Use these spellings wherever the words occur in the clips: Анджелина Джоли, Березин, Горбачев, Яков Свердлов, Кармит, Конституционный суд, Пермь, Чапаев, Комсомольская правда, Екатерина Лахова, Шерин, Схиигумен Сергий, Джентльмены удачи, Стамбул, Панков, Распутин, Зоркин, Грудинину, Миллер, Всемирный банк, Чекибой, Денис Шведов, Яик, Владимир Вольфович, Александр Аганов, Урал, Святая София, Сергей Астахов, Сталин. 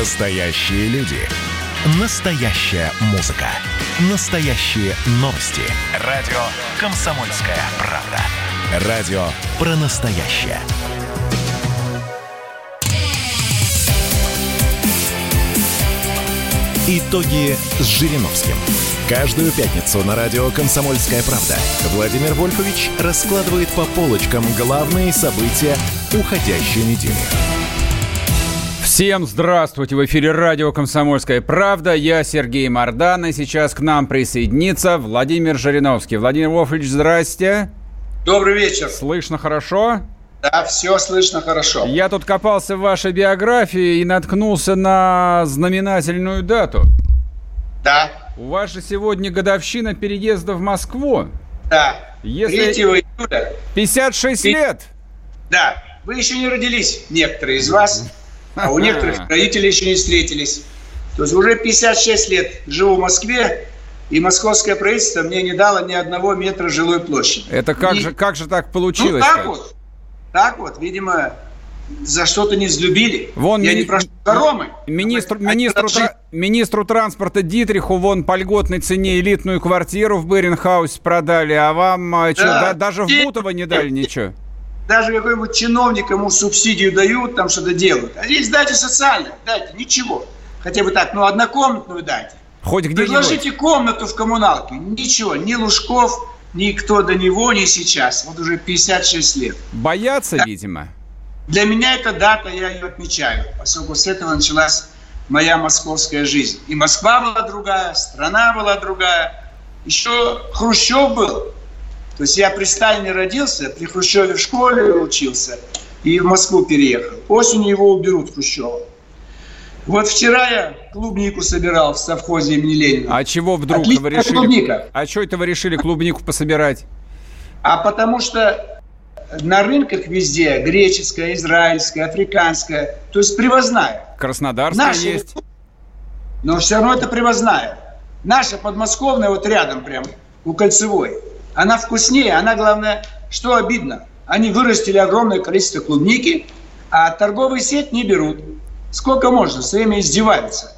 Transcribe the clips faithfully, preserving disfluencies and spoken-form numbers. Настоящие люди. Настоящая музыка. Настоящие новости. Радио «Комсомольская правда». Радио про настоящее. Итоги с Жириновским. Каждую пятницу на радио «Комсомольская правда» Владимир Вольфович раскладывает по полочкам главные события уходящей недели. Всем здравствуйте! В эфире радио «Комсомольская правда». Я Сергей Мардан, и сейчас к нам присоединится Владимир Жириновский. Владимир Вольфович, здрасте! Добрый вечер! Слышно хорошо? Да, все слышно хорошо. Я тут копался в вашей биографии и наткнулся на знаменательную дату. Да. У вас же сегодня годовщина переезда в Москву. Да. Если... третьего июля. пятьдесят шесть лет. Да. Вы еще не родились, некоторые из вас. А у некоторых родители еще не встретились. То есть уже пятьдесят шесть лет живу в Москве, и московское правительство мне не дало ни одного метра жилой площади. Это как, и... же, как же так получилось? Ну так сказать? вот. Так вот, видимо, за что-то не взлюбили. Вон Я ми... не прошу коромы. Министр, министру, тра... министру транспорта Дитриху вон по льготной цене элитную квартиру в Беренхаусе продали, а вам да. Что, да, даже в Бутово не дали ничего? Даже какой-нибудь чиновник ему субсидию дают, там что-то делают. А здесь дайте социальное, дайте ничего. Хотя бы так, ну однокомнатную дайте. Хоть где-нибудь. Предложите комнату в коммуналке. Ничего, ни Лужков... Никто до него не сейчас. Вот уже пятьдесят шесть лет. Боятся, так, видимо. Для меня эта дата, я ее отмечаю. Поскольку с этого началась моя московская жизнь. И Москва была другая, страна была другая. Еще Хрущев был. То есть я при Сталине родился, при Хрущеве в школе учился и в Москву переехал. Осенью его уберут, Хрущева. Вот вчера я клубнику собирал в совхозе имени Ленина. А чего вдруг Отличная вы решили? Клубника. А чего это вы решили клубнику пособирать? А потому что на рынках везде греческая, израильская, африканская, то есть привозная. Краснодарская Наша, есть. Но все равно это привозная. Наша подмосковная вот рядом прям у Кольцевой. Она вкуснее, она главное, что обидно, они вырастили огромное количество клубники, а торговую сеть не берут. Сколько можно, все время издеваются.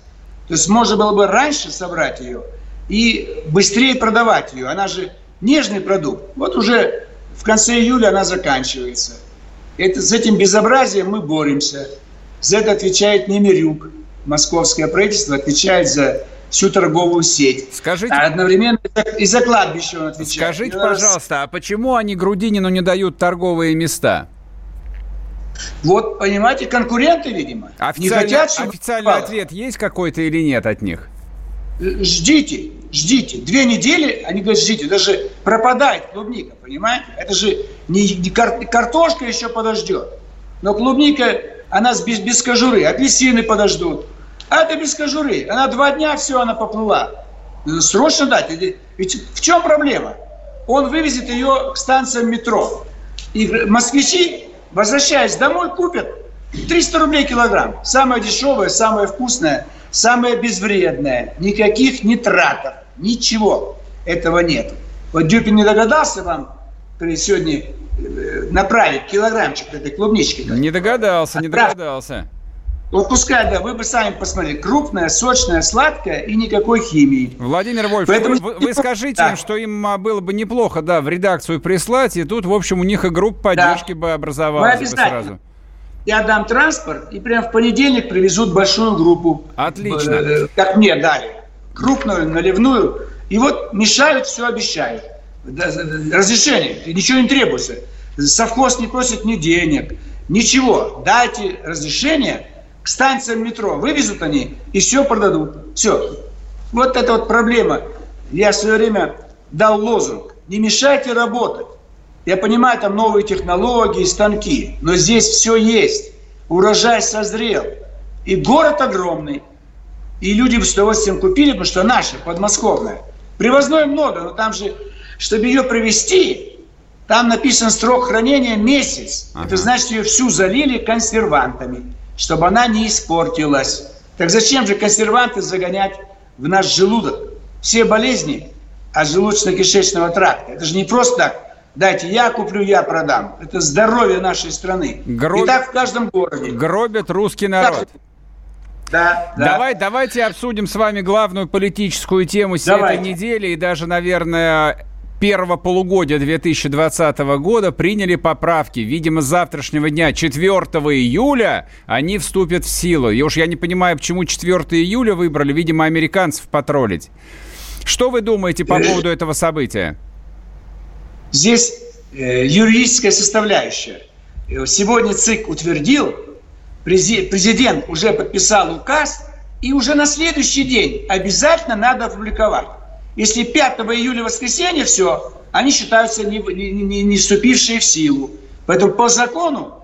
То есть можно было бы раньше собрать ее и быстрее продавать ее. Она же нежный продукт. Вот уже в конце июля она заканчивается. Это, с этим безобразием мы боремся. За это отвечает Немирюк. Московское правительство отвечает за всю торговую сеть. Скажите, а одновременно и за кладбище он отвечает. Скажите, пожалуйста, а почему они Грудинину не дают торговые места? Вот, понимаете, конкуренты, видимо. Официальный, не хотят, официальный ответ есть какой-то или нет от них? Ждите, ждите. Две недели, они говорят, ждите. Даже пропадает клубника, понимаете? Это же не, не кар, картошка еще подождет. Но клубника, она без, без кожуры. Апельсины подождут. А это без кожуры. Она два дня, все, она поплыла. Надо срочно дать. Ведь в чем проблема? Он вывезет ее к станциям метро. И москвичи... Возвращаясь домой, купят триста рублей килограмм. Самое дешевое, самое вкусное, самое безвредное. Никаких нитратов, ничего этого нет. Вот Дюпин не догадался вам сегодня направить килограммчик этой клубнички? Не догадался, не догадался. Вот пускай, да, вы бы сами посмотрели. Крупная, сочная, сладкая и никакой химии. Владимир Вольфович, Поэтому... вы, вы скажите да. им, что им было бы неплохо, да, в редакцию прислать, и тут, в общем, у них и группа поддержки да. бы образовалась бы сразу. Я дам транспорт, и прям в понедельник привезут большую группу. Отлично. Как мне дали. Крупную, наливную. И вот мешают, все обещают. Разрешение, ничего не требуется. Совхоз не просит ни денег, ничего. Дайте разрешение... К станциям метро вывезут они и все продадут. Все. Вот это вот проблема. Я в свое время дал лозунг. Не мешайте работать. Я понимаю, там новые технологии, станки. Но здесь все есть. Урожай созрел. И город огромный. И люди с удовольствием купили, потому что наша, подмосковная. Привозной много, но там же, чтобы ее привезти, там написан срок хранения месяц. Ага. Это значит, ее всю залили консервантами, чтобы она не испортилась. Так зачем же консерванты загонять в наш желудок? Все болезни от желудочно-кишечного тракта. Это же не просто так. Дайте, я куплю, я продам. Это здоровье нашей страны. Гроб... И так в каждом городе. Гробят русский народ. Да, да. Давай, давайте обсудим с вами главную политическую тему с этой недели и даже, наверное, первого полугодия две тысячи двадцатого года приняли поправки. Видимо, с завтрашнего дня, четвёртого июля, они вступят в силу. И уж я не понимаю, почему четвёртого июля выбрали, видимо, американцев потроллить. Что вы думаете по поводу этого события? Здесь э, юридическая составляющая. Сегодня ЦИК утвердил, президент уже подписал указ, и уже на следующий день обязательно надо опубликовать. Если пятого июля воскресенье все, они считаются не, не, не вступившие в силу. Поэтому по закону,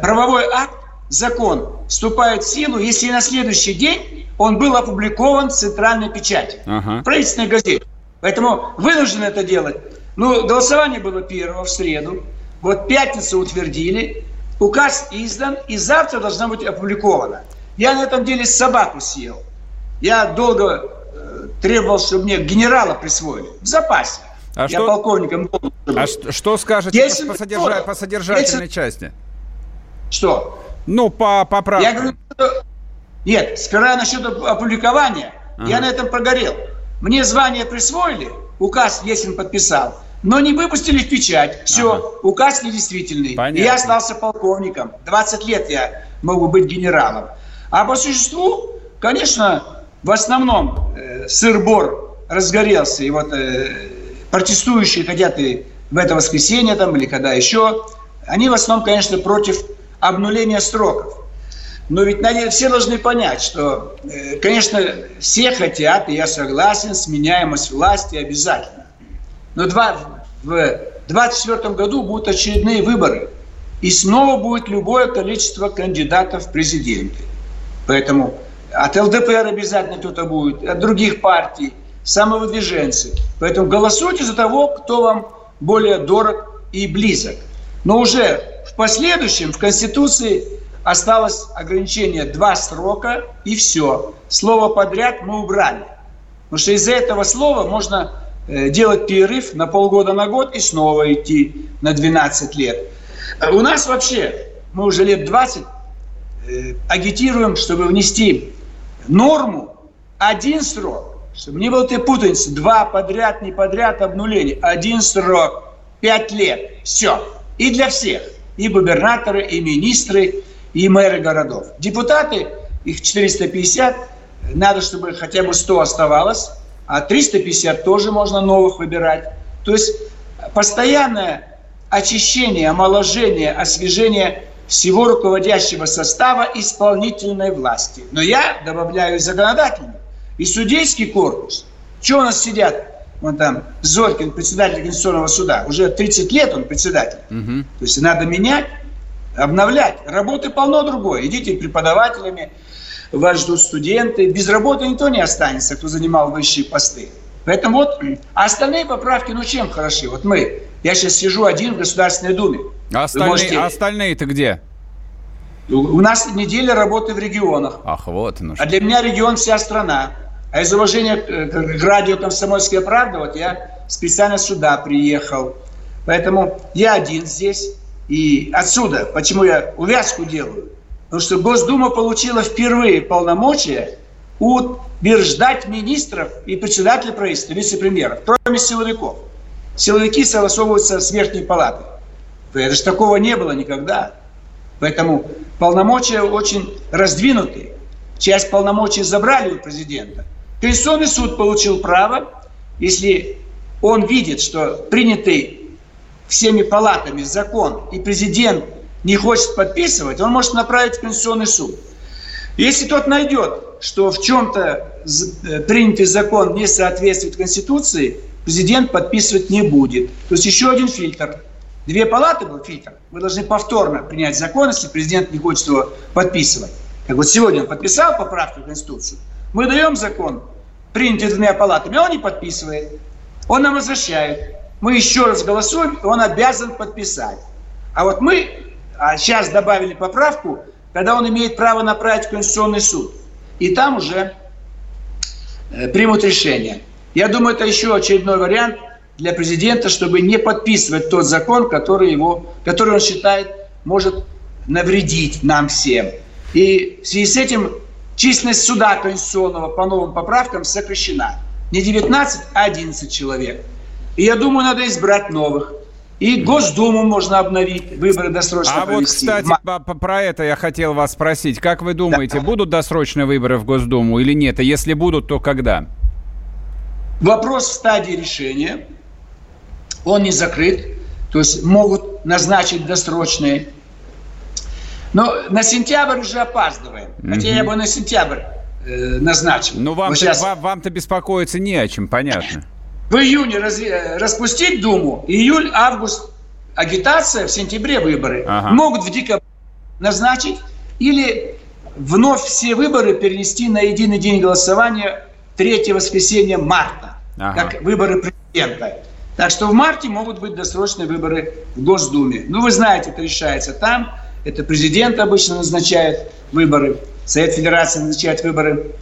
правовой акт, закон вступает в силу, если на следующий день он был опубликован в центральной печати, ага. в правительственной газете. Поэтому вынуждены это делать. Ну, голосование было первого, в среду. Вот пятницу утвердили, указ издан, и завтра должно быть опубликовано. Я на этом деле собаку съел. Я долго... требовал, чтобы мне генерала присвоили в запасе. А Я что... полковником был. А что скажете по, содержа... по содержательной Ельцин... части? Что? Ну, по поправкам. Я говорю, что... Нет, сперва насчет опубликования. Ага. Я на этом прогорел. Мне звание присвоили, указ Ельцин подписал, но не выпустили в печать. Все, ага. указ недействительный. Понятно. И я остался полковником. двадцать лет я могу быть генералом. А по существу, конечно... В основном э, сыр-бор разгорелся, и вот э, протестующие хотят и в это воскресенье там, или когда еще, они в основном, конечно, против обнуления сроков. Но ведь наверное, все должны понять, что, э, конечно, все хотят, и я согласен, сменяемость власти обязательно. Но два, в две тысячи двадцать четвёртом году будут очередные выборы, и снова будет любое количество кандидатов в президенты. Поэтому... От ЛДПР обязательно кто-то будет, от других партий, самовыдвиженцы. Поэтому голосуйте за того, кто вам более дорог и близок. Но уже в последующем в Конституции осталось ограничение два срока и все. Слово «подряд» мы убрали. Потому что из-за этого слова можно делать перерыв на полгода, на год и снова идти на двенадцать лет. У нас вообще, мы уже лет двадцать агитируем, чтобы внести... Норму один срок, чтобы не было ты путаницы, два подряд, не подряд, обнуление, один срок, пять лет, все. И для всех, и губернаторы, и министры, и мэры городов. Депутаты, их четыреста пятьдесят, надо, чтобы хотя бы сто оставалось, а триста пятьдесят тоже можно новых выбирать. То есть постоянное очищение, омоложение, освежение всего руководящего состава исполнительной власти. Но я добавляю и законодательный, и судейский корпус. Чего у нас сидят? Вон там Зоркин, председатель Конституционного суда. Уже тридцать лет он председатель. Угу. То есть надо менять, обновлять. Работы полно другой. Идите преподавателями, вас ждут студенты. Без работы никто не останется, кто занимал высшие посты. Поэтому вот... А остальные поправки, ну чем хороши? Вот мы... Я сейчас сижу один в Государственной Думе. А остальные, можете... а остальные-то где? У нас неделя работы в регионах. Ах, вот ну что. А для меня регион вся страна. А из уважения к радио «Комсомольская правда» вот я специально сюда приехал. Поэтому я один здесь. И отсюда, почему я увязку делаю. Потому что Госдума получила впервые полномочия утверждать министров и председателя правительства, вице-премьеров, кроме силовиков. Силовики согласовываются с Верхней Палатой. Это же такого не было никогда. Поэтому полномочия очень раздвинуты. Часть полномочий забрали у президента. Конституционный суд получил право, если он видит, что принятый всеми палатами закон и президент не хочет подписывать, он может направить в Конституционный суд. Если тот найдет, что в чем-то принятый закон не соответствует Конституции, президент подписывать не будет. То есть еще один фильтр. Две палаты был фильтр. Вы должны повторно принять закон, если президент не хочет его подписывать. Как вот сегодня он подписал поправку в Конституцию. Мы даем закон, принятый двумя палатами, а он не подписывает. Он нам возвращает. Мы еще раз голосуем, и он обязан подписать. А вот мы а сейчас добавили поправку, когда он имеет право направить в Конституционный суд. И там уже примут решение. Я думаю, это еще очередной вариант для президента, чтобы не подписывать тот закон, который, его, который он считает может навредить нам всем. И в связи с этим численность суда конституционного по новым поправкам сокращена. Не девятнадцать, а одиннадцать человек. И я думаю, надо избрать новых. И Госдуму можно обновить, выборы досрочно а провести. А вот, кстати, про это я хотел вас спросить. Как вы думаете, да. будут досрочные выборы в Госдуму или нет? А если будут, то когда? Вопрос в стадии решения. Он не закрыт. То есть могут назначить досрочные. Но на сентябрь уже опаздываем. Хотя mm-hmm. я бы на сентябрь э, назначил. Ну, вам-то, вот сейчас... вам, вам-то беспокоиться не о чем, понятно. В июне раз, распустить Думу, июль, август, агитация, в сентябре выборы. Ага. Могут в декабре назначить или вновь все выборы перенести на единый день голосования третье воскресенье марта, ага. как выборы президента. Так что в марте могут быть досрочные выборы в Госдуме. Ну, вы знаете, это решается там. Это президент обычно назначает выборы. Совет Федерации назначает выборы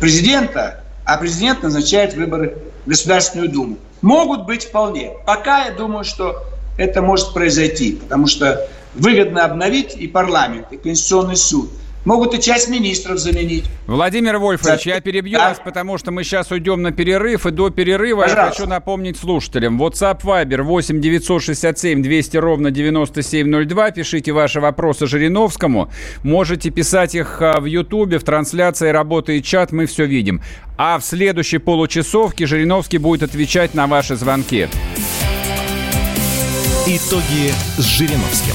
президента, а президент назначает выборы в Государственную Думу. Могут быть вполне. Пока я думаю, что это может произойти, потому что выгодно обновить и парламент, и Конституционный суд. Могут и часть министров заменить. Владимир Вольфович, я перебью да. вас, потому что мы сейчас уйдем на перерыв. И до перерыва Пожалуйста. я хочу напомнить слушателям. WhatsApp, Viber восемь девятьсот шестьдесят семь двести ровно девяносто семь ноль два. Пишите ваши вопросы Жириновскому. Можете писать их в Ютубе, в трансляции, работает чат, мы все видим. А в следующей получасовке Жириновский будет отвечать на ваши звонки. Итоги с Жириновским.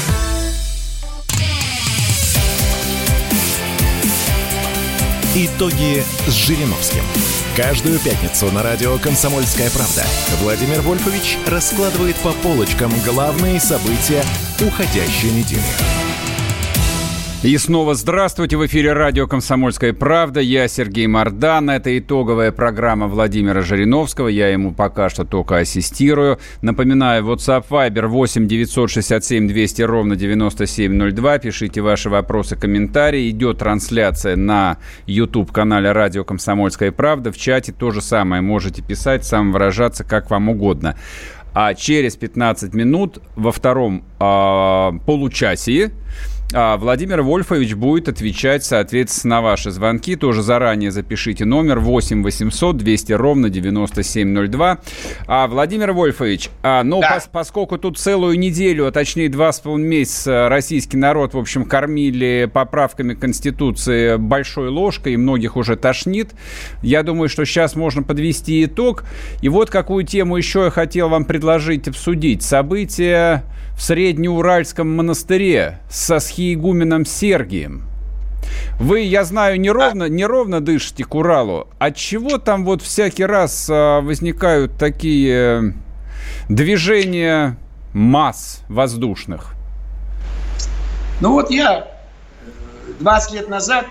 Итоги с Жириновским. Каждую пятницу на радио «Комсомольская правда» Владимир Вольфович раскладывает по полочкам главные события уходящей недели. И снова здравствуйте. В эфире радио «Комсомольская правда». Я Сергей Мардан. Это итоговая программа Владимира Жириновского. Я ему пока что только ассистирую. Напоминаю, WhatsApp, Viber восемь девятьсот шестьдесят семь двести ровно девяносто семь ноль два. Пишите ваши вопросы, комментарии. Идет трансляция на YouTube-канале радио «Комсомольская правда». В чате то же самое. Можете писать, самовыражаться, как вам угодно. А через пятнадцать минут во втором э, получасии Владимир Вольфович будет отвечать, соответственно, на ваши звонки. Тоже заранее запишите номер восемь восемьсот двести ровно девяносто семь ноль два. А, Владимир Вольфович, а, ну, да. пос- поскольку тут целую неделю, а точнее два с половиной месяца российский народ, в общем, кормили поправками Конституции большой ложкой, и многих уже тошнит, я думаю, что сейчас можно подвести итог. И вот какую тему еще я хотел вам предложить обсудить. События в Среднеуральском монастыре со Схиигуменом Сергием. Вы, я знаю, неровно, неровно дышите к Уралу. Отчего там вот всякий раз возникают такие движения масс воздушных? Ну вот я двадцать лет назад,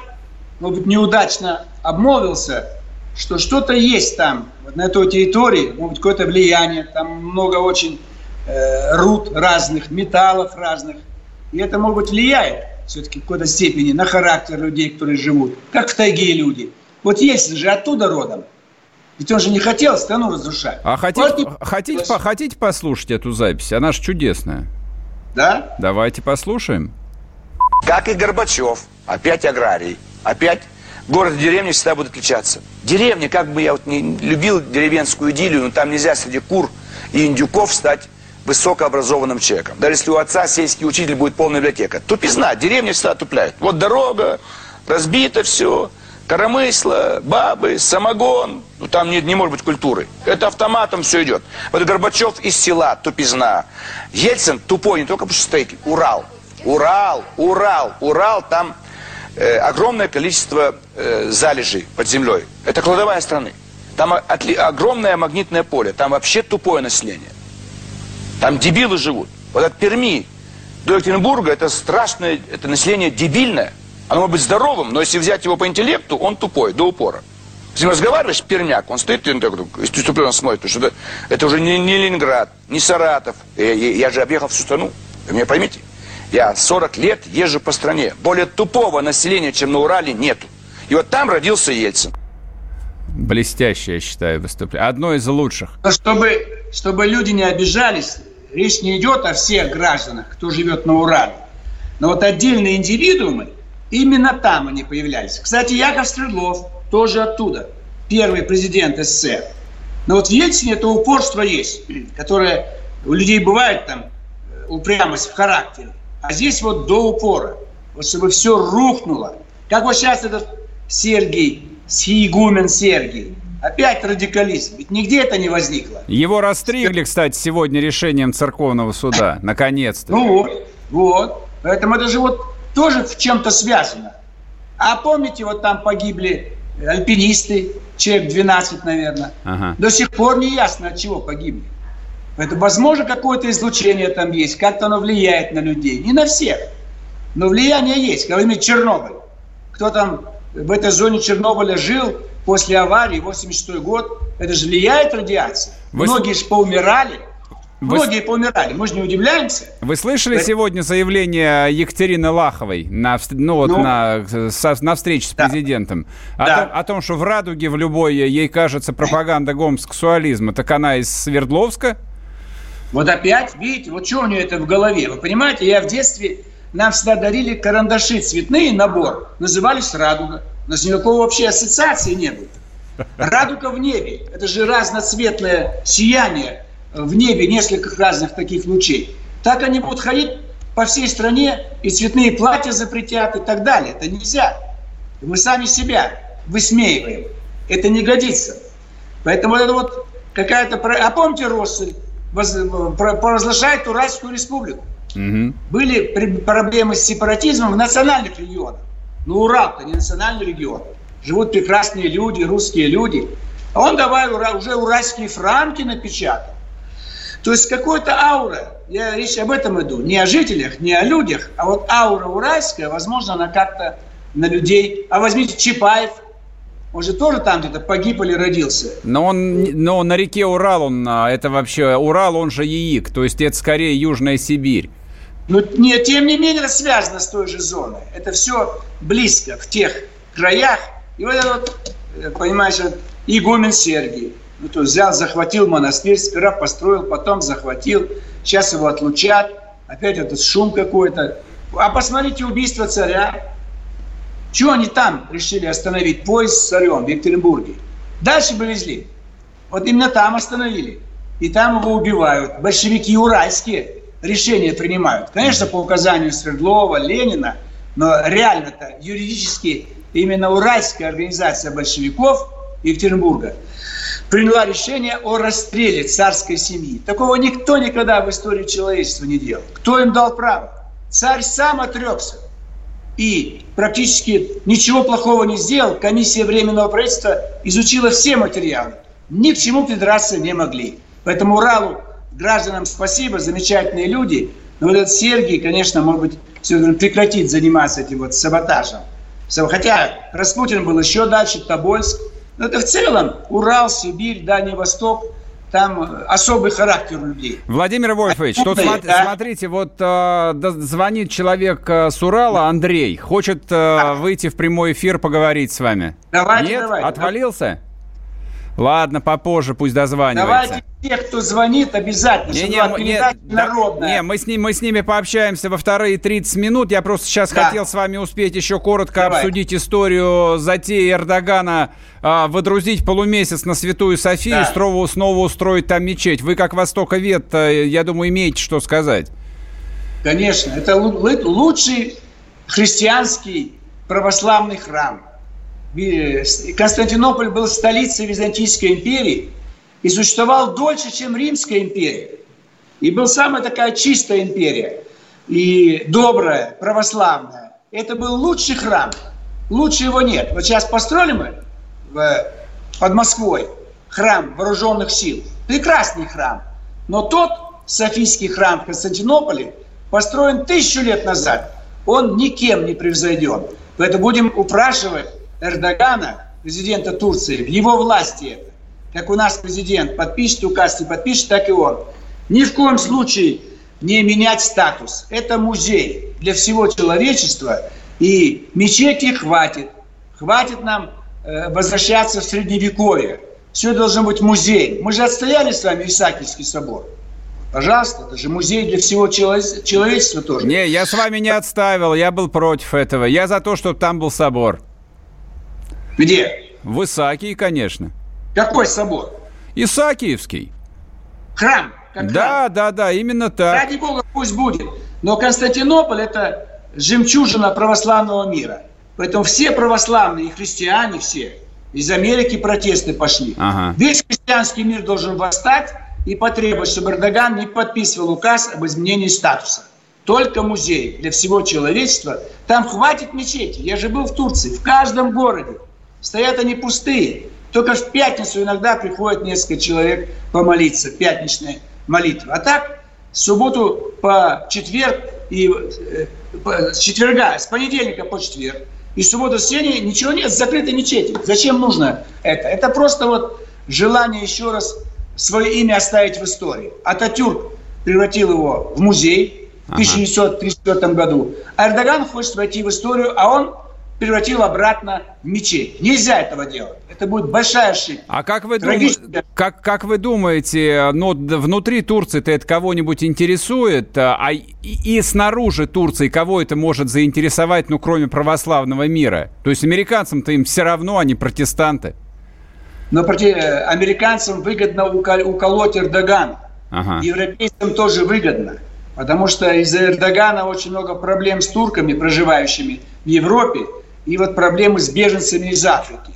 может быть, неудачно обмолвился, что что-то есть там, на той территории, может быть, какое-то влияние, там много очень э, руд разных, металлов разных. И это, может быть, влияет все-таки в какой-то степени на характер людей, которые живут, как в тайге люди. Вот Ельцин же оттуда родом. Ведь он же не хотел страну разрушать. А хотите, вот, не... хотите, по, хотите послушать эту запись? Она же чудесная. Да? Давайте послушаем. Как и Горбачев, опять аграрий, опять город и деревня всегда будут отличаться. Деревня, как бы я вот не любил деревенскую идиллию, но там нельзя среди кур и индюков стать высокообразованным человеком. Даже если у отца сельский учитель будет полная библиотека. Тупизна, деревня всегда тупляет. Вот дорога, разбито все, коромысло, бабы, самогон. Ну там не, не может быть культуры. Это автоматом все идет. Вот Горбачев из села, тупизна. Ельцин тупой не только потому, что стоит Урал. Урал, Урал, Урал, там э, огромное количество э, залежей под землей. Это кладовая страны. Там отли- огромное магнитное поле, там вообще тупое население. Там дебилы живут. Вот от Перми до Екатеринбурга это страшное, это население дебильное. Оно может быть здоровым, но если взять его по интеллекту, он тупой, до упора. С ним разговариваешь, пермяк, он стоит и так иступленно смотрит, потому что это, это уже не, не Ленинград, не Саратов. Я, я, я же объехал всю страну, вы меня поймите. Я сорок лет езжу по стране. Более тупого населения, чем на Урале, нету. И вот там родился Ельцин. Блестящее, я считаю, выступление. Одно из лучших. Чтобы, чтобы люди не обижались, речь не идет о всех гражданах, кто живет на Урале. Но вот отдельные индивидуумы, именно там они появлялись. Кстати, Яков Свердлов тоже оттуда. Первый президент СССР. Но вот в Ельцине это упорство есть, которое у людей бывает там упрямость в характере. А здесь вот до упора. Вот чтобы все рухнуло. Как вот сейчас этот Сергий, Схиигумен Сергий. Опять радикализм. Ведь нигде это не возникло. Его расстригли, кстати, сегодня решением церковного суда. Наконец-то. Ну вот, вот. Поэтому это же вот тоже в чем-то связано. А помните, вот там погибли альпинисты, человек двенадцать, наверное. Ага. До сих пор не ясно, от чего погибли. Поэтому, возможно, какое-то излучение там есть, как-то оно влияет на людей. Не на всех, но влияние есть. Как, например, Чернобыль. Кто там в этой зоне Чернобыля жил после аварии, восемьдесят шестой год, это же влияет радиация. Вы... Многие же поумирали. Вы... Многие поумирали, мы же не удивляемся. Вы слышали да. сегодня заявление Екатерины Лаховой на, ну, вот ну, на, со, на встрече с да. президентом? О, да. том, о том, что в «Радуге» в любой, ей кажется, пропаганда гомосексуализма. Так она из Свердловска? Вот опять, видите, вот что у нее это в голове. Вы понимаете, я в детстве, нам всегда дарили карандаши цветные, набор, назывались «Радуга». У нас никакого вообще ассоциации не было. «Радуга в небе» — это же разноцветное сияние. В небе нескольких разных таких лучей. Так они будут ходить по всей стране, и цветные платья запретят, и так далее. Это нельзя. Мы сами себя высмеиваем. Это не годится. Поэтому это вот какая-то... А помните, Россель провозглашает Уральскую республику. Угу. Были проблемы с сепаратизмом в национальных регионах. Но Урал-то не национальный регион. Живут прекрасные люди, русские люди. А он давай уже уральские франки напечатал. То есть какой-то аура, я речь об этом иду, не о жителях, не о людях, а вот аура уральская, возможно, она как-то на людей. А возьмите Чапаев, он же тоже там где-то погиб или родился. Но он, но на реке Урал, он, это вообще, Урал, он же яик, то есть это скорее Южная Сибирь. Но нет, тем не менее, это связано с той же зоной. Это все близко, в тех краях. И вот этот, вот, понимаешь, игумен Сергий. Ну, то есть взял, захватил монастырь, сперва построил, потом захватил. Сейчас его отлучат. Опять этот шум какой-то. А посмотрите убийство царя. Чего они там решили остановить поезд с царем в Екатеринбурге? Дальше повезли. Вот именно там остановили. И там его убивают. Большевики уральские решения принимают. Конечно, по указанию Свердлова, Ленина. Но реально-то юридически именно уральская организация большевиков Екатеринбурга приняла решение о расстреле царской семьи. Такого никто никогда в истории человечества не делал. Кто им дал право? Царь сам отрекся и практически ничего плохого не сделал. Комиссия Временного правительства изучила все материалы. Ни к чему придраться не могли. Поэтому Уралу, гражданам спасибо, замечательные люди. Но вот этот Сергий, конечно, может быть, все-таки прекратит заниматься этим вот саботажем. Хотя Распутин был еще дальше, Тобольск. Но это в целом Урал, Сибирь, Дальний Восток, там особый характер людей. Владимир Вольфович, а тут см- да? смотрите, вот э, звонит человек э, с Урала, Андрей, хочет э, а. выйти в прямой эфир, поговорить с вами. Давайте, Нет? давайте. Отвалился? Да. Ладно, попозже пусть дозванивается. Давайте тех, кто звонит, обязательно, не, чтобы не, не, народное. Не, мы с, ним, мы с ними пообщаемся во вторые тридцать минут. Я просто сейчас да. хотел с вами успеть еще коротко Давай. обсудить историю затеи Эрдогана а, водрузить полумесяц на Святую Софию да. и снова, снова устроить там мечеть. Вы, как востоковед, я думаю, имеете что сказать. Конечно, это лучший христианский православный храм. Константинополь был столицей Византийской империи. И существовал дольше, чем Римская империя. И была самая такая чистая империя. И добрая, православная. Это был лучший храм. Лучше его нет. Вот сейчас построили мы в, под Москвой храм вооруженных сил. Прекрасный храм. Но тот Софийский храм в Константинополе построен тысячу лет назад. Он никем не превзойден. Поэтому будем упрашивать Эрдогана президента Турции, в его власти это. Как у нас президент подпишет указ, не подпишет, так и он. Ни в коем случае не менять статус. Это музей для всего человечества. И мечети хватит. Хватит нам возвращаться в Средневековье. Все должно быть музей. Мы же отстояли с вами Исаакиевский собор. Пожалуйста, это же музей для всего человечества тоже. Не, я с вами не отставил, я был против этого. Я за то, чтобы там был собор. Где? В Исаакии, конечно. Какой собор? Исаакиевский. Храм. Как да, храм. да, да, именно так. Ради Бога, пусть будет. Но Константинополь – это жемчужина православного мира. Поэтому все православные, и христиане все, из Америки протесты пошли. Ага. Весь христианский мир должен восстать и потребовать, чтобы Эрдоган не подписывал указ об изменении статуса. Только музей для всего человечества. Там хватит мечети. Я же был в Турции. В каждом городе. Стоят они пустые. Только в пятницу иногда приходит несколько человек помолиться. Пятничная молитва. А так, в субботу по четверг, и э, по, с четверга, с понедельника по четверг, и в субботу в сене ничего нет, закрыты мечети. Зачем нужно это? Это просто вот желание еще раз свое имя оставить в истории. Ататюрк превратил его в музей в тысяча девятьсот тридцать четвёртом году. А Эрдоган хочет войти в историю, а он превратил обратно в мечеть. Нельзя этого делать. Это будет большая ошибка. А как вы, дум... как, как вы думаете, ну, внутри Турции-то это кого-нибудь интересует? А и, и снаружи Турции кого это может заинтересовать, ну, кроме православного мира? То есть американцам-то им все равно, они протестанты. Но американцам выгодно уколоть Эрдогана. Ага. Европейцам тоже выгодно. Потому что из-за Эрдогана очень много проблем с турками, проживающими в Европе. И вот проблемы с беженцами из Африки.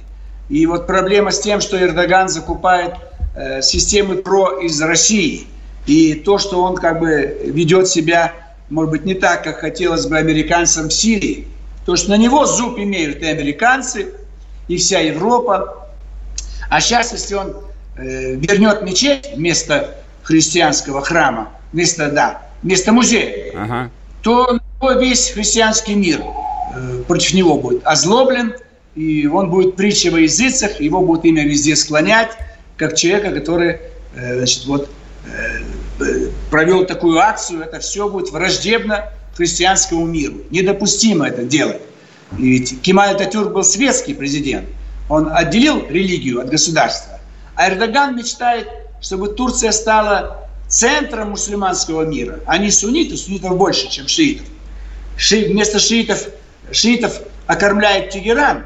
И вот проблема с тем, что Эрдоган закупает э, системы ПРО из России. И то, что он как бы ведет себя, может быть, не так, как хотелось бы американцам в Сирии. То, что на него зуб имеют и американцы, и вся Европа. А сейчас, если он э, вернет мечеть вместо христианского храма, вместо, да, вместо музея, ага. то весь христианский мир э, против него будет озлоблен, и он будет притча во языцах, его будут имя везде склонять, как человека, который э, значит, вот, э, провел такую акцию. Это все будет враждебно христианскому миру. Недопустимо это делать. И ведь Кемаль Ататюрк был светский президент. Он отделил религию от государства. А Эрдоган мечтает, чтобы Турция стала центром мусульманского мира. Они сунниты, суннитов больше, чем шиитов. Ши, вместо шиитов, шиитов окормляет Тегеран.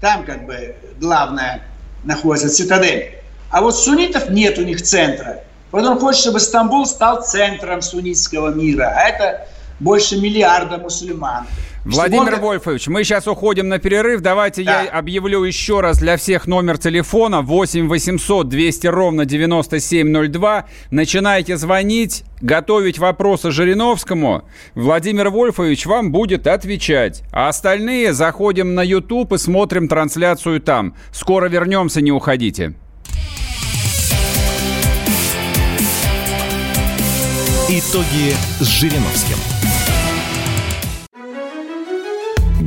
Там как бы главная находится цитадель. А вот суннитов нет у них центра. Вот он хочет, чтобы Стамбул стал центром суннитского мира. А это больше миллиарда мусульман. Владимир Вольфович, мы сейчас уходим на перерыв. Давайте да. я объявлю еще раз для всех номер телефона восемь восемьсот двести ровно девяносто семь ноль два. Начинайте звонить, готовить вопросы Жириновскому. Владимир Вольфович вам будет отвечать. А остальные заходим на YouTube и смотрим трансляцию там. Скоро вернемся, не уходите. Итоги с Жириновским.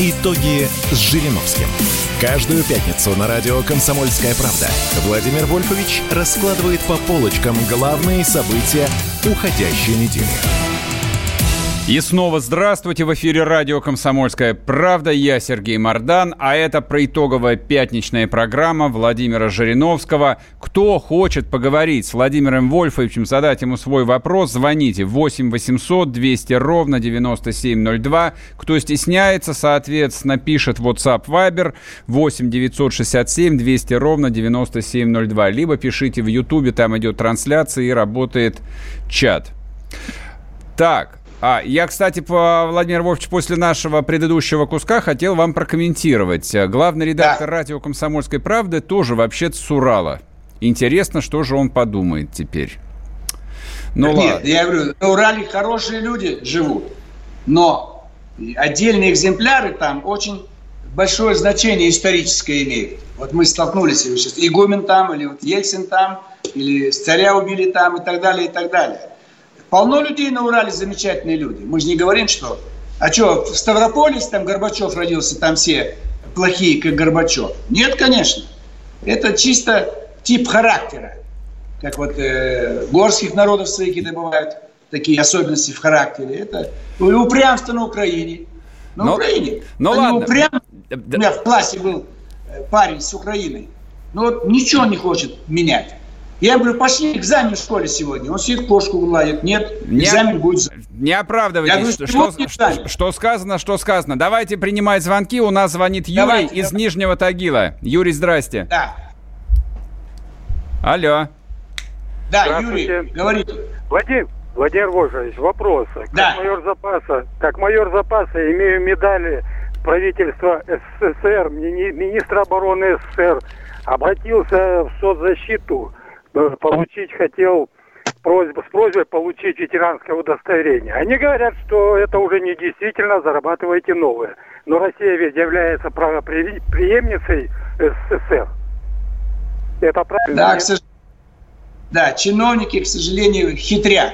Итоги с Жириновским. Каждую пятницу на радио «Комсомольская правда» Владимир Вольфович раскладывает по полочкам главные события уходящей недели. И снова здравствуйте. В эфире радио «Комсомольская правда». Я Сергей Мардан. А это проитоговая пятничная программа Владимира Жириновского. Кто хочет поговорить с Владимиром Вольфовичем, задать ему свой вопрос, звоните восемь восемьсот двести ровно девяносто семь ноль два. Кто стесняется, соответственно, пишет WhatsApp, Viber восемь девятьсот шестьдесят семь двести ровно девяносто семь ноль два. Либо пишите в Ютубе, там идет трансляция и работает чат. Так. А, я, кстати, по, Владимир Вович, после нашего предыдущего куска хотел вам прокомментировать. Главный редактор да. радио «Комсомольской правды» тоже вообще-то с Урала. Интересно, что же он подумает теперь. Ну, Нет, ладно. Я говорю, на Урале хорошие люди живут, но отдельные экземпляры там очень большое значение историческое имеют. Вот мы столкнулись сейчас, игумен там, или вот Ельцин там, или царя убили там, и так далее, и так далее. Полно людей на Урале, замечательные люди. Мы же не говорим, что... А что, в Ставрополе там Горбачев родился, там все плохие, как Горбачев? Нет, конечно. Это чисто тип характера. Как вот э, горских народов своих бывают такие особенности в характере. Это упрямство на Украине. На но, Украине. Ну ладно. Упрям... У меня в классе был парень с Украины. Ну вот ничего не хочет менять. Я говорю, пошли экзамен в школе сегодня. Он сидит, кошку гладит. Нет, экзамен не, будет... Не оправдывайтесь. Говорю, что, что, что, что сказано, что сказано. Давайте принимать звонки. У нас звонит Юрий давайте, из давай. Нижнего Тагила. Юрий, здрасте. Да. Алло. Да, Юрий, говорите. Владимир, Владимир Вожевич, вопрос. Да. Как майор запаса, как майор запаса имею медали правительства СССР, мини, министра обороны СССР. Обратился в соцзащиту. Получить хотел просьбу, с просьбой получить ветеранское удостоверение. Они говорят, что это уже не действительно, зарабатываете новое. Но Россия ведь является правопреемницей СССР. Это правильно? Да, к сож... да, чиновники, к сожалению, хитрят.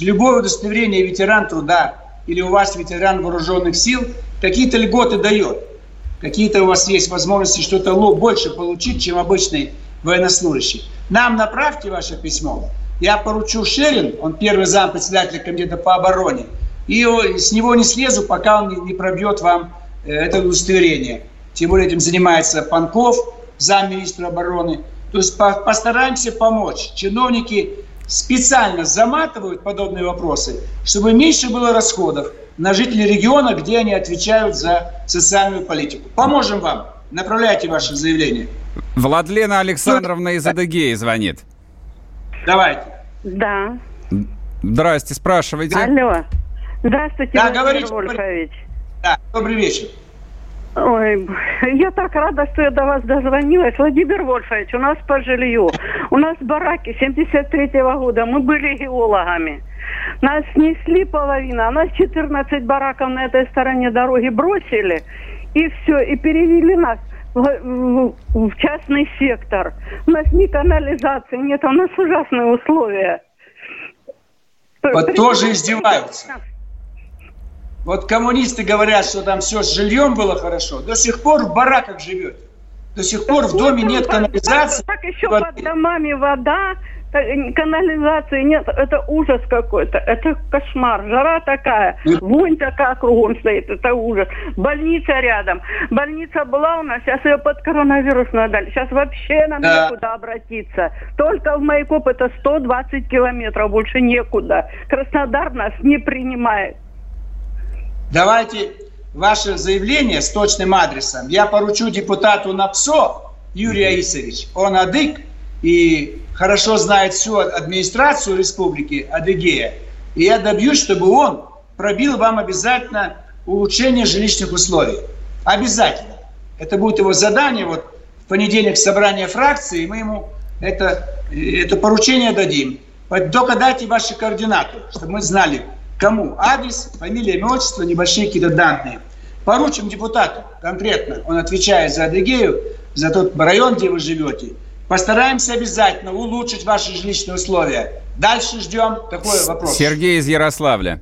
Любое удостоверение ветеран труда или у вас ветеран вооруженных сил какие-то льготы дает. Какие-то у вас есть возможности что-то больше получить, чем обычный военнослужащий. Нам направьте ваше письмо. Я поручу Шерин, он первый зам председателя комитета по обороне, и с него не слезу, пока он не пробьет вам это удостоверение. Тем более этим занимается Панков, замминистра обороны. То есть постараемся помочь. Чиновники специально заматывают подобные вопросы, чтобы меньше было расходов на жителей региона, где они отвечают за социальную политику. Поможем вам. Направляйте ваше заявление. Владлена Александровна из Адыгеи звонит. Давайте. Да. Здрасте, спрашивайте. Алло. Здравствуйте, да, Владимир Вольфович. Да, добрый вечер. Ой, я так рада, что я до вас дозвонилась. Владимир Вольфович, у нас по жилью. У нас бараки семьдесят третьего года. Мы были геологами. Нас снесли половина. Нас четырнадцать бараков на этой стороне дороги бросили. И все, и перевели нас в частный сектор. У нас ни канализации нет, у нас ужасные условия. Вот При... тоже издеваются. Вот коммунисты говорят, что там все с жильем было хорошо. До сих пор в бараках живет. До сих пор в доме нет канализации. Так еще под домами вода, канализации нет. Это ужас какой-то. Это кошмар. Жара такая. Вонь такая кругом стоит. Это ужас. Больница рядом. Больница была у нас. Сейчас ее под коронавирус надали. Сейчас вообще нам да. некуда обратиться. Только в Майкоп это сто двадцать километров. Больше некуда. Краснодар нас не принимает. Давайте ваше заявление с точным адресом. Я поручу депутату НАПСО Юрий Аисович. Он адык и... хорошо знает всю администрацию республики Адыгея. И я добьюсь, чтобы он пробил вам обязательно улучшение жилищных условий. Обязательно. Это будет его задание. Вот в понедельник собрание фракции, и мы ему это, это поручение дадим. Только дайте ваши координаты, чтобы мы знали, кому адрес, фамилия, имя, отчество, небольшие какие-то данные. Поручим депутату конкретно. Он отвечает за Адыгею, за тот район, где вы живете. Постараемся обязательно улучшить ваши жилищные условия. Дальше ждем. Такой вопрос. Сергей из Ярославля.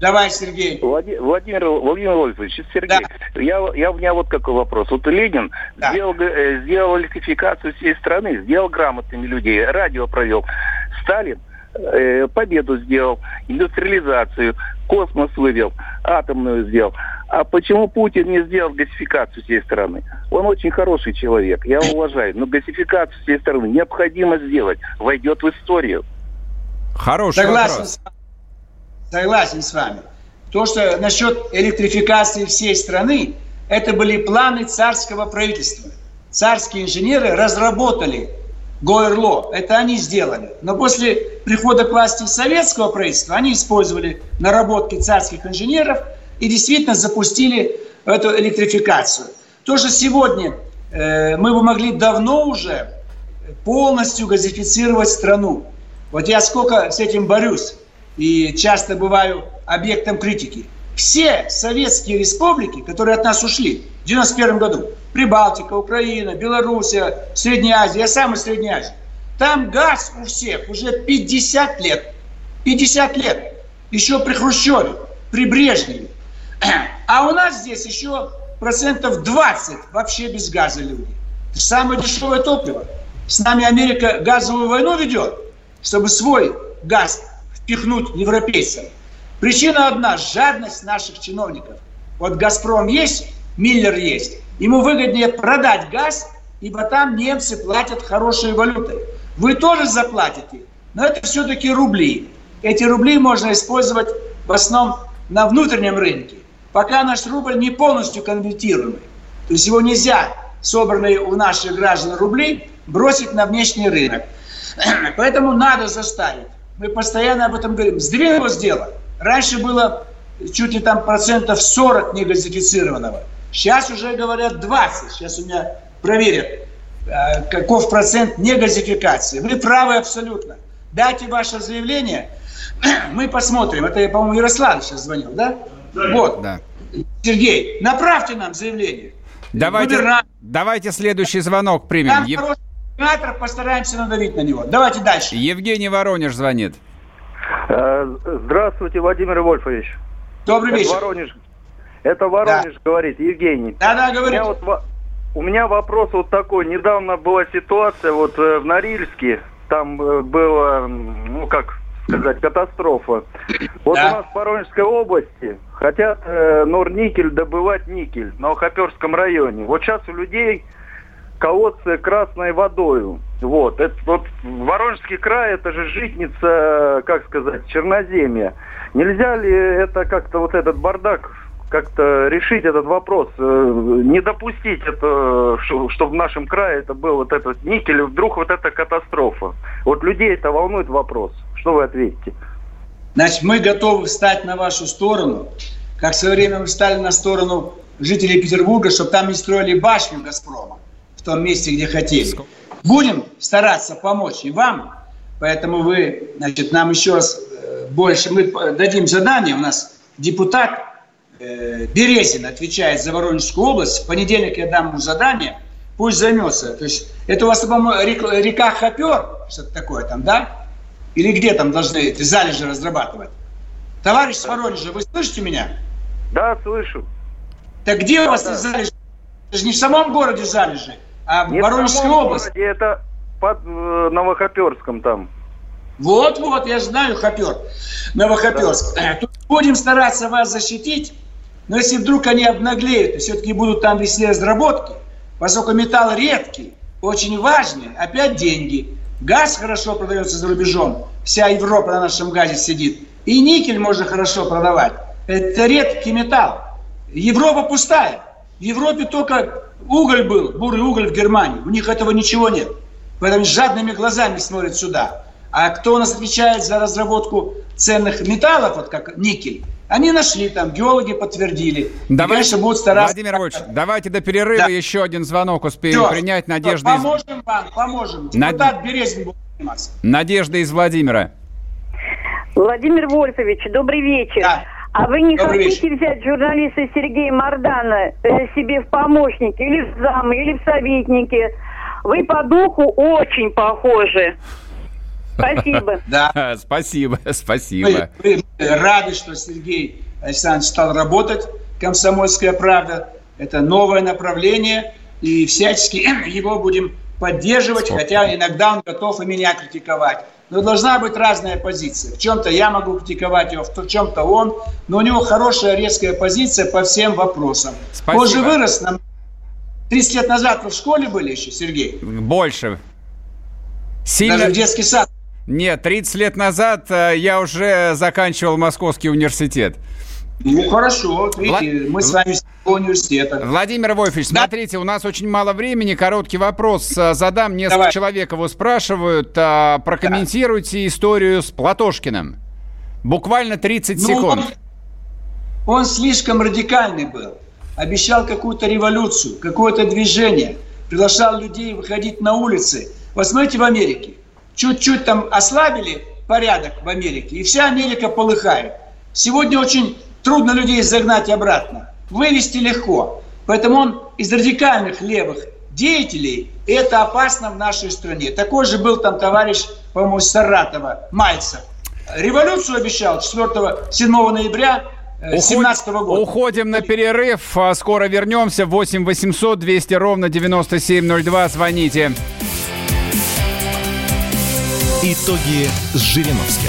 Давай, Сергей. Влади... Владимир Владимир Вольфович, Сергей, да. я, я, у меня вот какой вопрос. Вот Ленин да. сделал, сделал электрификацию всей страны, сделал грамотными людей, радио провел. Сталин э, победу сделал, индустриализацию, космос вывел, атомную сделал. А почему Путин не сделал газификацию всей страны? Он очень хороший человек, я его уважаю. Но газификацию всей страны необходимо сделать. Войдет в историю. Хороший Согласен вопрос. С вами. Согласен с вами. То, что насчет электрификации всей страны, это были планы царского правительства. Царские инженеры разработали Гоэрло. Это они сделали. Но после прихода к власти советского правительства они использовали наработки царских инженеров и действительно запустили эту электрификацию. Тоже сегодня э, мы бы могли давно уже полностью газифицировать страну. Вот я сколько с этим борюсь и часто бываю объектом критики. Все советские республики, которые от нас ушли в девяносто первом году, Прибалтика, Украина, Белоруссия, Средняя Азия, я сам из Средней Азии, там газ у всех уже пятьдесят лет. пятьдесят лет. Еще при Хрущеве, при Брежневе. А у нас здесь еще процентов двадцать вообще без газа люди. Это самое дешевое топливо. С нами Америка газовую войну ведет, чтобы свой газ впихнуть европейцам. Причина одна – жадность наших чиновников. Вот «Газпром» есть, «Миллер» есть. Ему выгоднее продать газ, ибо там немцы платят хорошей валютой. Вы тоже заплатите, но это все-таки рубли. Эти рубли можно использовать в основном на внутреннем рынке. Пока наш рубль не полностью конвертируемый. То есть его нельзя, собранные у наших граждан рубли, бросить на внешний рынок. Поэтому надо заставить. Мы постоянно об этом говорим. Сдвинулось дело. Раньше было чуть ли там процентов сорок негазифицированного. Сейчас уже говорят двадцать. Сейчас у меня проверят, каков процент негазификации. Вы правы абсолютно. Дайте ваше заявление, мы посмотрим. Это, по-моему, Ярослав сейчас звонил, да? Да. Вот. Да. Сергей, направьте нам заявление. Давайте, Губерна... давайте следующий звонок примем. Там Ев... хороший губернатор, постараемся надавить на него. Давайте дальше. Евгений, Воронеж, звонит. Здравствуйте, Владимир Вольфович. Добрый вечер. Это Воронеж, это Воронеж да. говорит, Евгений. Да, да, говорите. У меня, вот, у меня вопрос вот такой. Недавно была ситуация вот в Норильске. Там была, ну как сказать, катастрофа. Вот да. у нас в Воронежской области хотят э, Норникель добывать никель на Хоперском районе. Вот сейчас у людей колодцы красной водою. Вот. Это, вот Воронежский край, это же житница, как сказать, черноземья. Нельзя ли это как-то, вот этот бардак, как-то решить этот вопрос? Не допустить это, чтобы в нашем крае это был вот этот никель, вдруг вот эта катастрофа. Вот людей это волнует вопрос. Что вы ответите? Значит, мы готовы встать на вашу сторону, как в свое время мы встали на сторону жителей Петербурга, чтобы там не строили башню «Газпрома» в том месте, где хотели. Будем стараться помочь и вам, поэтому вы, значит, нам еще раз больше, мы дадим задание, у нас депутат э, Березин отвечает за Воронежскую область, в понедельник я дам ему задание, пусть займется, то есть это у вас, по-моему, река Хопер, что-то такое там, да, или где там должны эти залежи разрабатывать? Товарищ с Воронежа, вы слышите меня? Да, слышу. Так где да, у вас да. залежи? Это же не в самом городе залежи. А в Воронежской области. Это под Новохоперском там. Вот-вот, я знаю Хопер. Новохоперск. Да. Тут будем стараться вас защитить, но если вдруг они обнаглеют, и все-таки будут там вести разработки, поскольку металл редкий, очень важный, опять деньги. Газ хорошо продается за рубежом, вся Европа на нашем газе сидит. И никель можно хорошо продавать. Это редкий металл. Европа пустая. В Европе только... Уголь был, бурый уголь в Германии. У них этого ничего нет. Поэтому жадными глазами смотрят сюда. А кто у нас отвечает за разработку ценных металлов, вот как никель, они нашли там, геологи подтвердили. Давайте, будут стараться... Владимир Ильич, давайте до перерыва да. еще один звонок успеем Все. принять. Надежда Все, поможем из... вам, поможем. Над... Депутат Березин будет заниматься. Надежда из Владимира. Владимир Вольфович, добрый вечер. Да. А вы не Добрый хотите вечер. взять журналиста Сергея Мардана э, себе в помощники, или в замы, или в советники? Вы по духу очень похожи. Спасибо. Да, спасибо, спасибо. Мы, мы рады, что Сергей Александрович стал работать. «Комсомольская правда» – это новое направление, и всячески его будем поддерживать, Сколько? хотя иногда он готов и меня критиковать. Но должна быть разная позиция. В чем-то я могу критиковать его, в чем-то он. Но у него хорошая резкая позиция по всем вопросам. Спасибо. Он же вырос нам. тридцать лет назад вы в школе были еще, Сергей? Больше. Сильно... Даже в детский сад. Нет, тридцать лет назад я уже заканчивал Московский университет. Ну, хорошо. Видите, Влад... мы с вами с университета. Владимир Вольфович, да? Смотрите, у нас очень мало времени. Короткий вопрос задам. Несколько Давай. человек его спрашивают. А, прокомментируйте да. историю с Платошкиным. Буквально тридцать ну, секунд. Он, он слишком радикальный был. Обещал какую-то революцию, какое-то движение. Приглашал людей выходить на улицы. Вот смотрите, в Америке. Чуть-чуть там ослабили порядок в Америке, и вся Америка полыхает. Сегодня очень трудно людей загнать обратно. Вывести легко. Поэтому он из радикальных левых деятелей, и это опасно в нашей стране. Такой же был там товарищ, по-моему, из Саратова, Мальцев. Революцию обещал четвёртого, седьмого ноября две тысячи семнадцатого года. Уходим на перерыв. Скоро вернемся. восемь восемьсот двести ровно девяносто семь ноль два. Звоните. Итоги с Жириновским.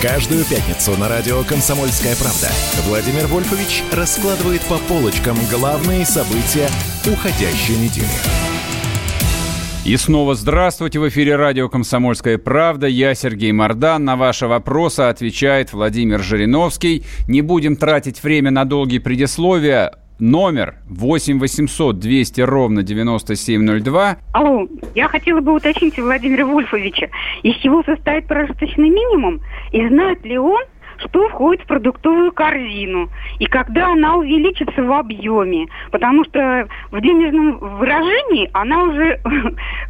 Каждую пятницу на радио «Комсомольская правда» Владимир Вольфович раскладывает по полочкам главные события уходящей недели. И снова здравствуйте. В эфире радио «Комсомольская правда». Я Сергей Мардан. На ваши вопросы отвечает Владимир Жириновский. Не будем тратить время на долгие предисловия. Номер восемь восемьсот двести ровно девяносто семь ноль два. Алло, я хотела бы уточнить у Владимира Вольфовича, из чего состоит прожиточный минимум, и знает ли он, что входит в продуктовую корзину, и когда она увеличится в объеме, потому что в денежном выражении она уже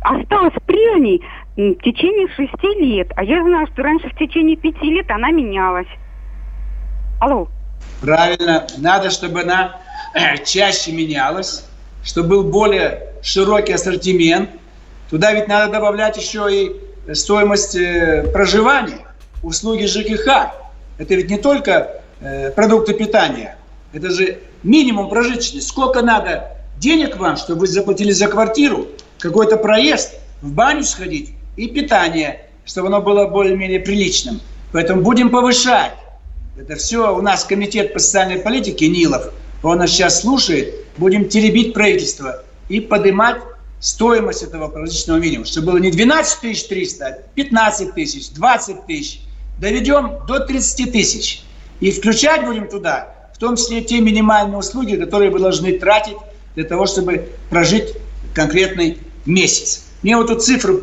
осталась прежней в течение шести лет, а я знаю, что раньше в течение пяти лет она менялась. Алло. Правильно, надо, чтобы она чаще менялось, чтобы был более широкий ассортимент. Туда ведь надо добавлять еще и стоимость э, проживания, услуги ЖКХ. Это ведь не только э, продукты питания, это же минимум прожиточности. Сколько надо денег вам, чтобы вы заплатили за квартиру, какой-то проезд, в баню сходить и питание, чтобы оно было более-менее приличным. Поэтому будем повышать. Это все у нас комитет по социальной политике Нилов. Он нас сейчас слушает, будем теребить правительство и поднимать стоимость этого прожиточного минимума, чтобы было не двенадцать тысяч триста, а пятнадцать тысяч, двадцать тысяч. Доведем до тридцать тысяч. И включать будем туда, в том числе те минимальные услуги, которые вы должны тратить для того, чтобы прожить конкретный месяц. Мне вот тут цифру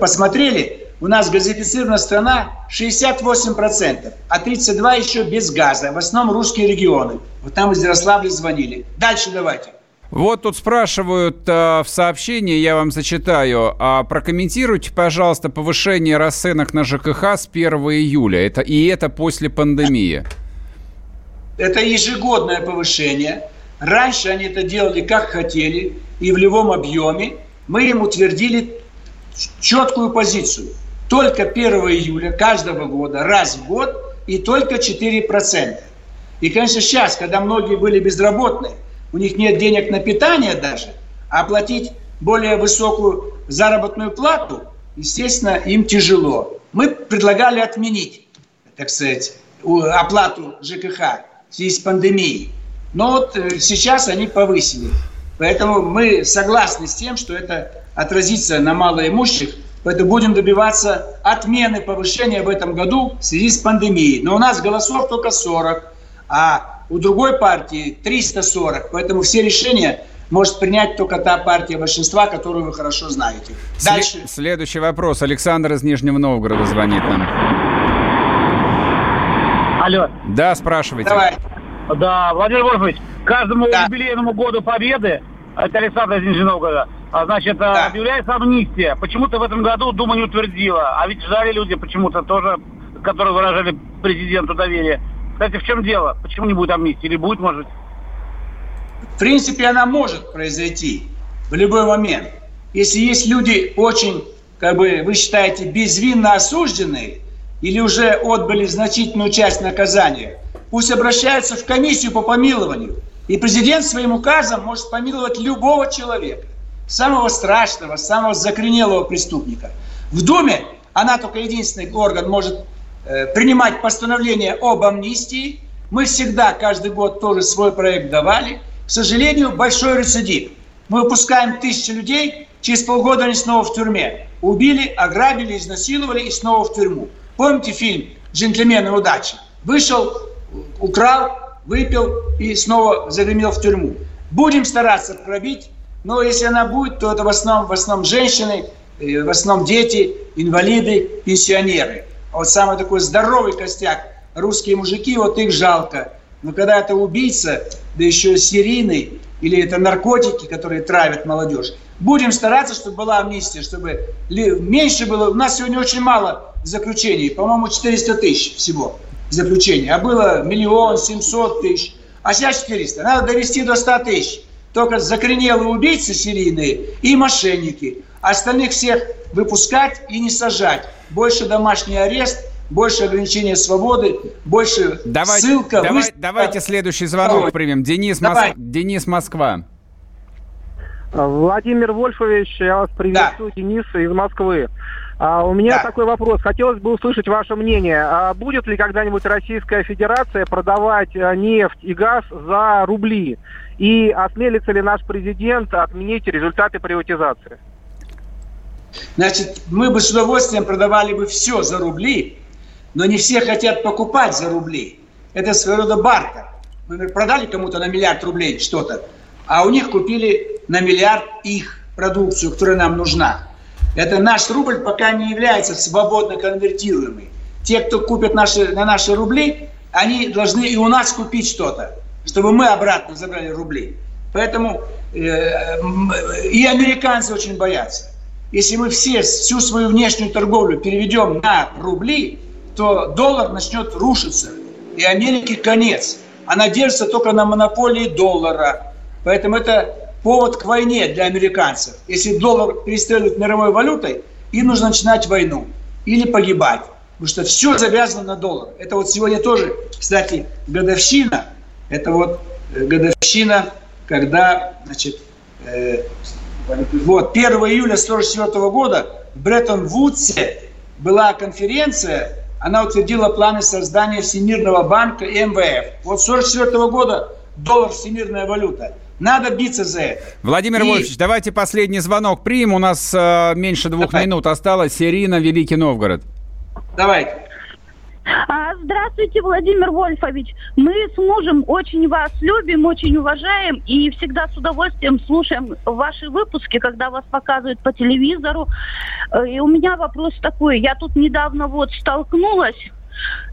посмотрели. У нас газифицирована страна шестьдесят восемь процентов, а тридцать два процента еще без газа. В основном русские регионы. Вот там из Ярославля звонили. Дальше давайте. Вот тут спрашивают э, в сообщении, я вам зачитаю. А прокомментируйте, пожалуйста, повышение расценок на ЖКХ с первого июля. Это, и это после пандемии. Это ежегодное повышение. Раньше они это делали как хотели и в любом объеме. Мы им утвердили четкую позицию. Только первого июля каждого года, раз в год, и только четыре процента. И, конечно, сейчас, когда многие были безработны, у них нет денег на питание даже, а платить более высокую заработную плату, естественно, им тяжело. Мы предлагали отменить, так сказать, оплату ЖКХ в связи с пандемией. Но вот сейчас они повысили. Поэтому мы согласны с тем, что это отразится на малоимущих. Поэтому будем добиваться отмены повышения в этом году в связи с пандемией. Но у нас голосов только сорок, а у другой партии триста сорок. Поэтому все решения может принять только та партия большинства, которую вы хорошо знаете. Дальше. След- следующий вопрос. Александр из Нижнего Новгорода звонит нам. Алло. Да, спрашивайте. Давай. Да, Владимир Вольфович, каждому да. юбилейному году Победы, это Александр Зинжиновгорода, значит, да. объявляется амнистия. Почему-то в этом году Дума не утвердила. А ведь ждали люди почему-то тоже, которые выражали президенту доверие. Кстати, в чем дело? Почему не будет амнистии? Или будет, может? В принципе, она может произойти в любой момент. Если есть люди очень, как бы вы считаете, безвинно осужденные или уже отбыли значительную часть наказания, пусть обращаются в комиссию по помилованию. И президент своим указом может помиловать любого человека, самого страшного, самого закоренелого преступника. В Думе она только единственный орган может э, принимать постановление об амнистии. Мы всегда каждый год тоже свой проект давали. К сожалению, большой рецидив. Мы выпускаем тысячи людей, через полгода они снова в тюрьме. Убили, ограбили, изнасиловали и снова в тюрьму. Помните фильм «Джентльмены удачи»? Вышел, украл, выпил и снова загремел в тюрьму. Будем стараться пробить, но если она будет, то это в основном, в основном женщины, в основном дети, инвалиды, пенсионеры. А вот самый такой здоровый костяк, русские мужики, вот их жалко. Но когда это убийца, да еще серийный, или это наркотики, которые травят молодежь, будем стараться, чтобы была амнистия, чтобы меньше было. У нас сегодня очень мало заключений, по-моему, четыреста тысяч всего. Заключение. А было миллион семьсот тысяч, а сейчас четыреста. Надо довести до ста тысяч. Только закоренелые убийцы серийные и мошенники. Остальных всех выпускать и не сажать. Больше домашний арест, больше ограничения свободы, больше давайте, ссылка. Давай, выставка. Давайте следующий звонок примем. Денис, Мос... Денис, Москва. Владимир Вольфович, я вас приветствую. Да. Денис из Москвы. А, у меня да. такой вопрос. Хотелось бы услышать ваше мнение. А будет ли когда-нибудь Российская Федерация продавать нефть и газ за рубли? И осмелится ли наш президент отменить результаты приватизации? Значит, мы бы с удовольствием продавали бы все за рубли, но не все хотят покупать за рубли. Это своего рода бартер. Мы продали кому-то на миллиард рублей что-то, а у них купили на миллиард их продукцию, которая нам нужна. Это наш рубль пока не является свободно конвертируемым. Те, кто купит наши, на наши рубли, они должны и у нас купить что-то, чтобы мы обратно забрали рубли. Поэтому э, и американцы очень боятся. Если мы все, всю свою внешнюю торговлю переведем на рубли, то доллар начнет рушиться. И Америке конец. Она держится только на монополии доллара. Поэтому это повод к войне для американцев. Если доллар перестреливает мировой валютой, им нужно начинать войну или погибать. Потому что все завязано на доллар. Это вот сегодня тоже, кстати, годовщина. Это вот годовщина, когда, значит, э, вот первого июля сорок четвёртого года в Бреттон-Вудсе была конференция, она утвердила планы создания Всемирного банка и эм вэ эф. Вот с сорок четвёртого года доллар всемирная валюта. Надо биться за это. Владимир и... Вольфович, давайте последний звонок примем. У нас э, меньше двух Давай. минут осталось. Ирина, Великий Новгород. Давайте. А, здравствуйте, Владимир Вольфович. Мы с мужем очень вас любим, очень уважаем и всегда с удовольствием слушаем ваши выпуски, когда вас показывают по телевизору. И у меня вопрос такой. Я тут недавно вот столкнулась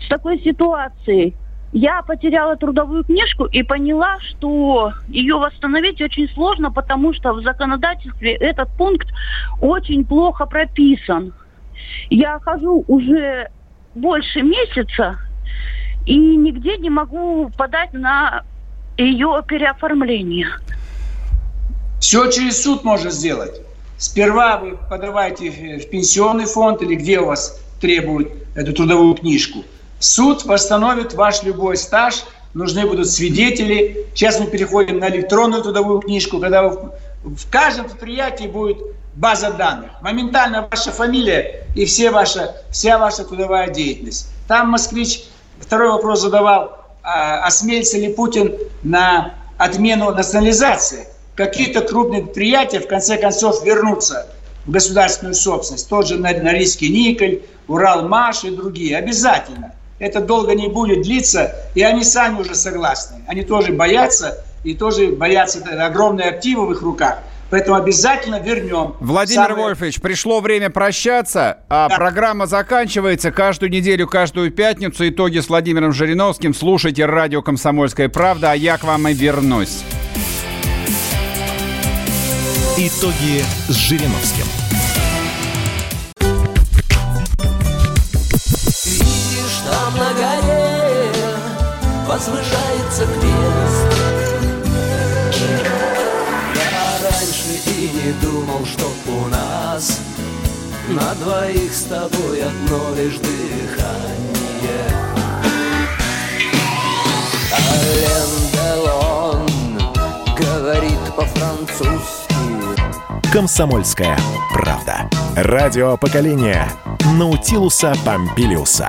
с такой ситуацией. Я потеряла трудовую книжку и поняла, что ее восстановить очень сложно, потому что в законодательстве этот пункт очень плохо прописан. Я хожу уже больше месяца и нигде не могу подать на ее переоформление. Все через суд можно сделать. Сперва вы подавайте в пенсионный фонд или где у вас требуют эту трудовую книжку. Суд восстановит ваш любой стаж, нужны будут свидетели. Сейчас мы переходим на электронную трудовую книжку, когда в, в каждом предприятии будет база данных. Моментально ваша фамилия и все ваша, вся ваша трудовая деятельность. Там москвич второй вопрос задавал, а, осмелится ли Путин на отмену национализации. Какие-то крупные предприятия в конце концов вернутся в государственную собственность. Тот же Норильский никель, Уралмаш и другие. Обязательно. Это долго не будет длиться, и они сами уже согласны. Они тоже боятся, и тоже боятся огромные активы в их руках. Поэтому обязательно вернем. Владимир Самое... Вольфович, пришло время прощаться. А да. Программа заканчивается каждую неделю, каждую пятницу. Итоги с Владимиром Жириновским. Слушайте радио «Комсомольская правда», а я к вам и вернусь. Итоги с Жириновским. Видишь, там на горе возвышается крест. Не думал, чтоб у нас на двоих с тобой одно лишь дыхание. Ален Делон говорит по-французски. Комсомольская правда. Радио поколения Наутилуса Помпилиуса.